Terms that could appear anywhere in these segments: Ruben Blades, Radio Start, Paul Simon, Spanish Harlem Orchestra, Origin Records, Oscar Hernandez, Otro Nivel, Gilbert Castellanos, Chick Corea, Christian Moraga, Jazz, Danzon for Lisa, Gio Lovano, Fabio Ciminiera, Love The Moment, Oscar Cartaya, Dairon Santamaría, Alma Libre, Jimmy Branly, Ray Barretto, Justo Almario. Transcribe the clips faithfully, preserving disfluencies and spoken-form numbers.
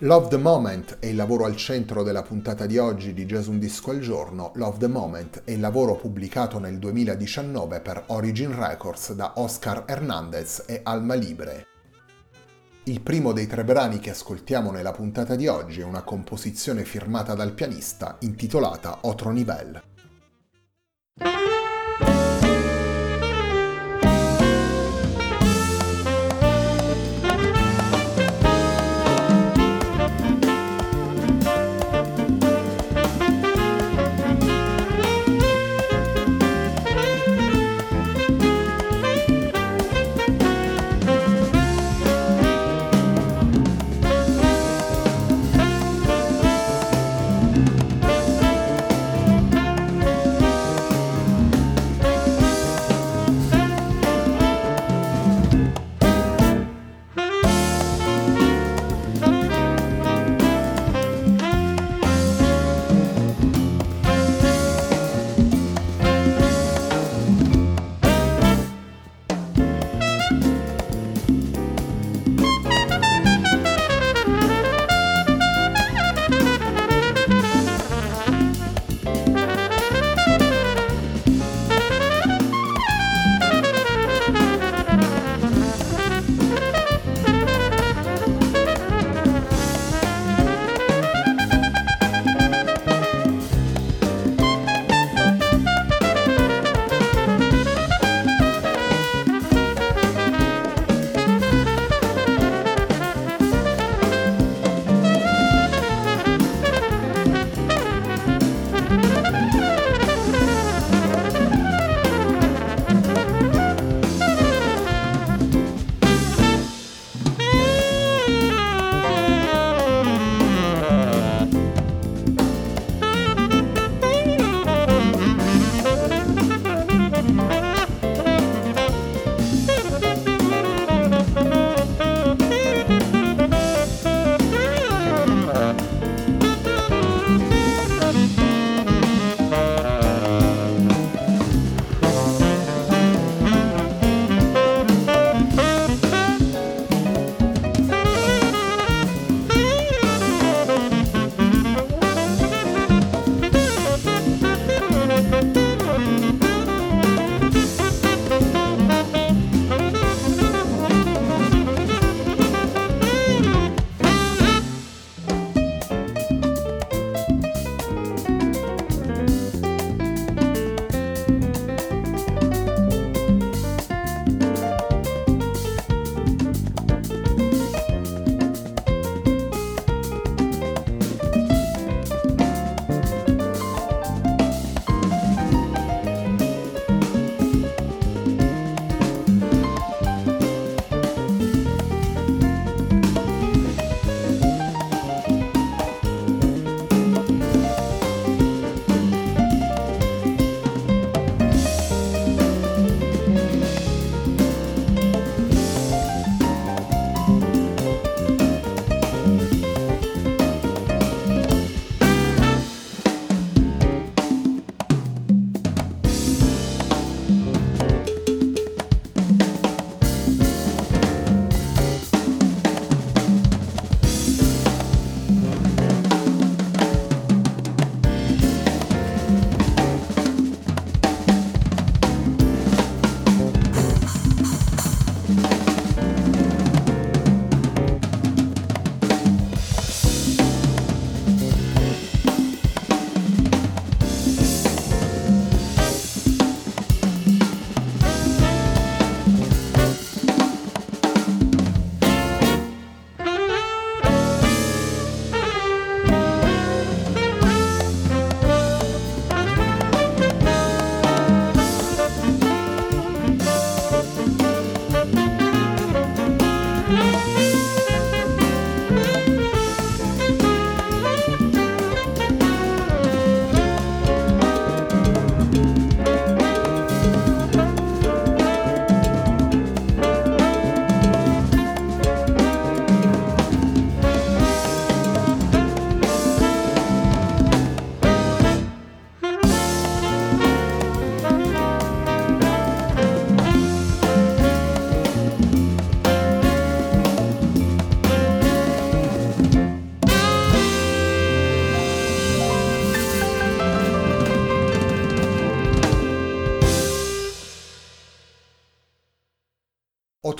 Love The Moment è il lavoro al centro della puntata di oggi di Jazz un disco al giorno. Love The Moment è il lavoro pubblicato nel duemiladiciannove per Origin Records da Oscar Hernandez e Alma Libre. Il primo dei tre brani che ascoltiamo nella puntata di oggi è una composizione firmata dal pianista intitolata Otro Nivel.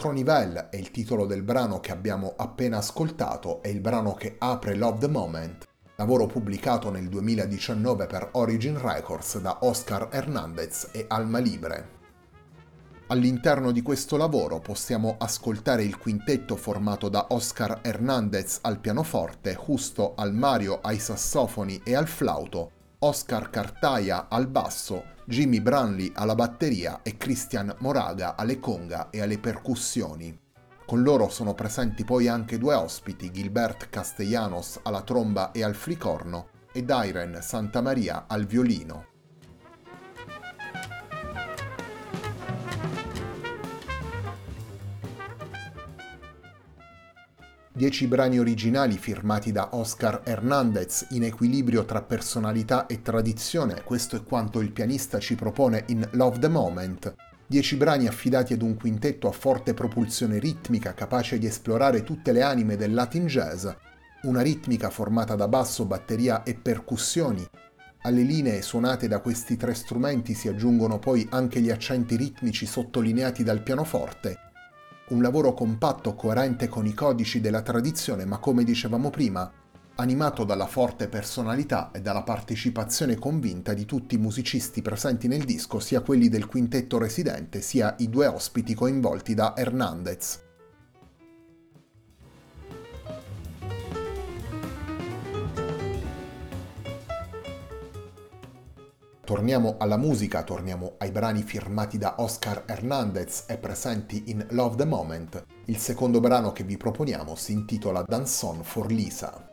Otro Nivel è il titolo del brano che abbiamo appena ascoltato, è il brano che apre Love The Moment, lavoro pubblicato nel duemiladiciannove per Origin Records da Oscar Hernandez e Alma Libre. All'interno di questo lavoro possiamo ascoltare il quintetto formato da Oscar Hernandez al pianoforte, Justo Almario ai sassofoni e al flauto, Oscar Cartaya al basso, Jimmy Branly alla batteria e Christian Moraga alle conga e alle percussioni. Con loro sono presenti poi anche due ospiti, Gilbert Castellanos alla tromba e al flicorno e Dairon Santamaría al violino. Dieci brani originali firmati da Oscar Hernandez in equilibrio tra personalità e tradizione, questo è quanto il pianista ci propone in Love The Moment. Dieci brani affidati ad un quintetto a forte propulsione ritmica capace di esplorare tutte le anime del Latin Jazz, una ritmica formata da basso, batteria e percussioni. Alle linee suonate da questi tre strumenti si aggiungono poi anche gli accenti ritmici sottolineati dal pianoforte. Un lavoro compatto, coerente con i codici della tradizione, ma come dicevamo prima, animato dalla forte personalità e dalla partecipazione convinta di tutti i musicisti presenti nel disco, sia quelli del quintetto residente, sia i due ospiti coinvolti da Hernandez. Torniamo alla musica, torniamo ai brani firmati da Oscar Hernandez e presenti in Love The Moment. Il secondo brano che vi proponiamo si intitola Danzon for Lisa.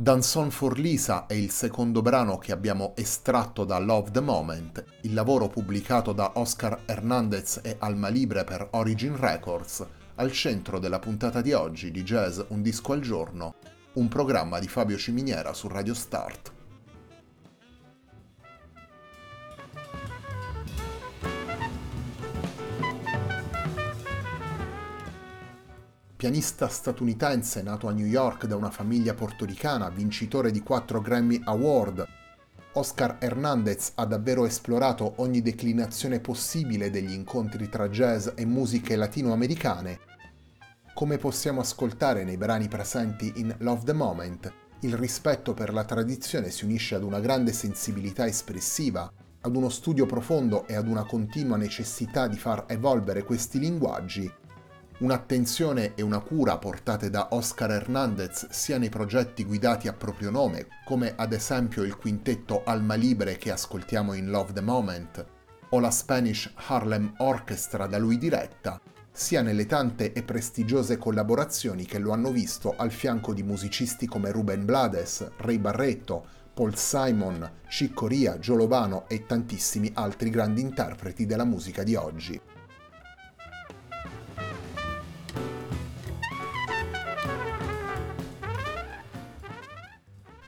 Danzon for Lisa è il secondo brano che abbiamo estratto da Love The Moment, il lavoro pubblicato da Oscar Hernandez e Alma Libre per Origin Records, al centro della puntata di oggi di Jazz Un Disco al Giorno, un programma di Fabio Ciminiera su Radio Start. Pianista statunitense nato a New York da una famiglia portoricana, vincitore di quattro Grammy Award, Oscar Hernandez ha davvero esplorato ogni declinazione possibile degli incontri tra jazz e musiche latinoamericane. Come possiamo ascoltare nei brani presenti in Love The Moment, il rispetto per la tradizione si unisce ad una grande sensibilità espressiva, ad uno studio profondo e ad una continua necessità di far evolvere questi linguaggi. Un'attenzione e una cura portate da Oscar Hernandez sia nei progetti guidati a proprio nome, come ad esempio il quintetto Alma Libre che ascoltiamo in Love The Moment, o la Spanish Harlem Orchestra da lui diretta, sia nelle tante e prestigiose collaborazioni che lo hanno visto al fianco di musicisti come Ruben Blades, Ray Barretto, Paul Simon, Chick Corea, Gio Lovano e tantissimi altri grandi interpreti della musica di oggi.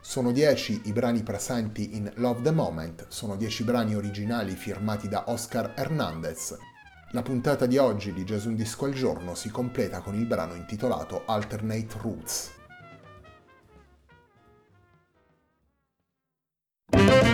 Sono dieci i brani presenti in Love The Moment, sono dieci brani originali firmati da Oscar Hernandez. La puntata di oggi di Jazz Un Disco al Giorno si completa con il brano intitolato Alternate Roots. Thank you.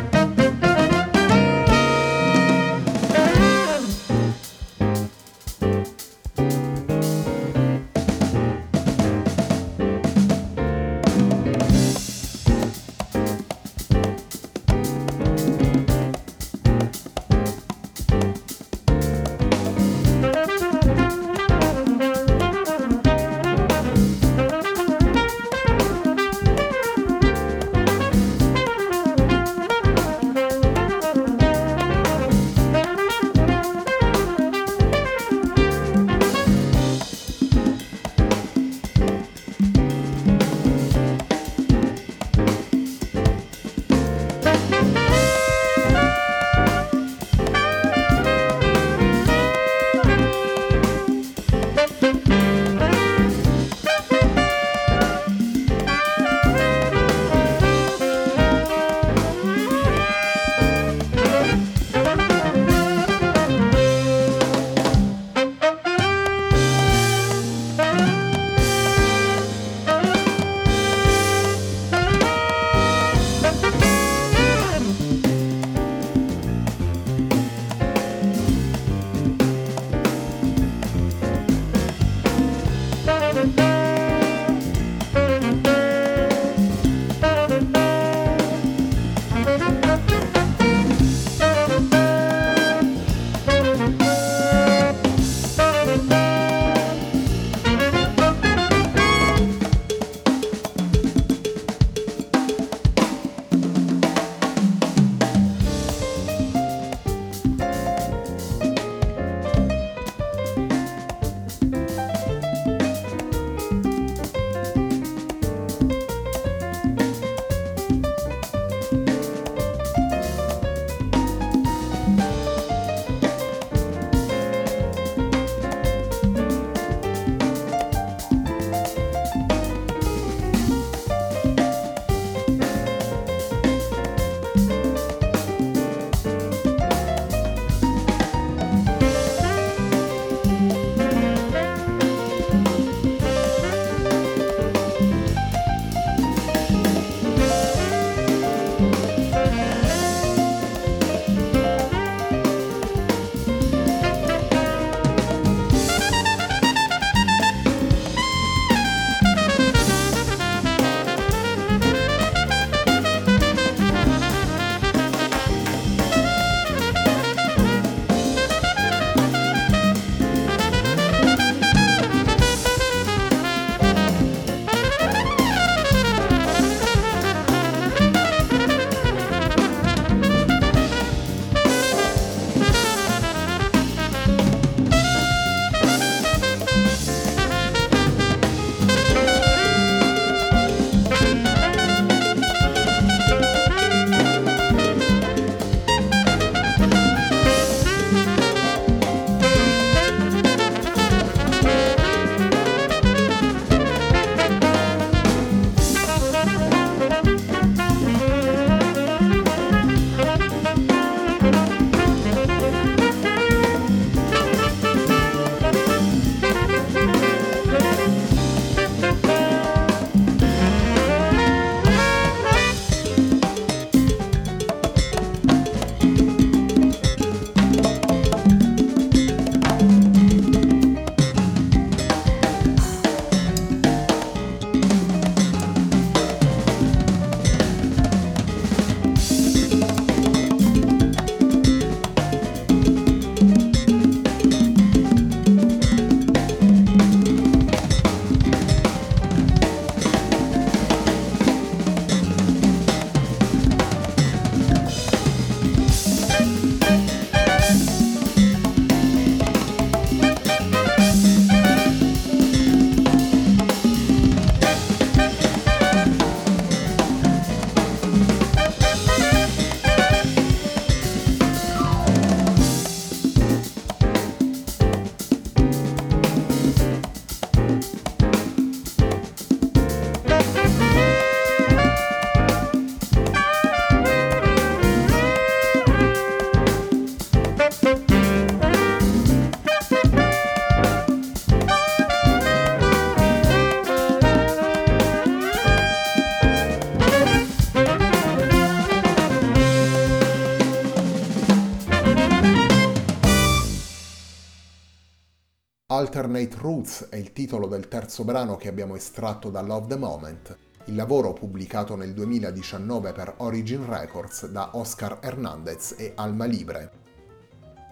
Alternate Roots è il titolo del terzo brano che abbiamo estratto da Love The Moment, il lavoro pubblicato nel duemiladiciannove per Origin Records da Oscar Hernandez e Alma Libre.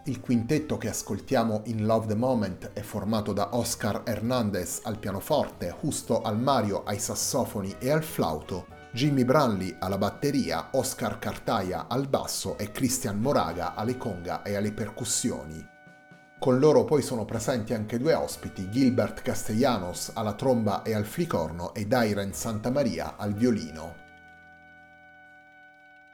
Il quintetto che ascoltiamo in Love The Moment è formato da Oscar Hernandez al pianoforte, Justo Almario ai sassofoni e al flauto, Jimmy Branly alla batteria, Oscar Cartaya al basso e Christian Moraga alle conga e alle percussioni. Con loro poi sono presenti anche due ospiti, Gilbert Castellanos alla tromba e al flicorno e Dairon Santamaría al violino.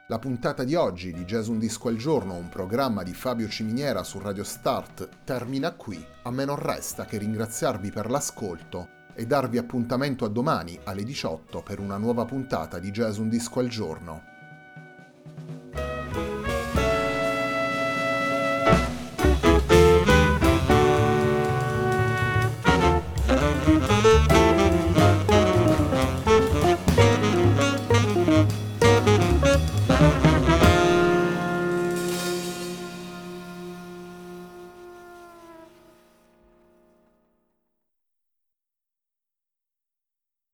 La puntata di oggi di Jazz Un Disco al Giorno, un programma di Fabio Ciminiera su Radio Start, termina qui. A me non resta che ringraziarvi per l'ascolto e darvi appuntamento a domani alle diciotto per una nuova puntata di Jazz Un Disco al Giorno.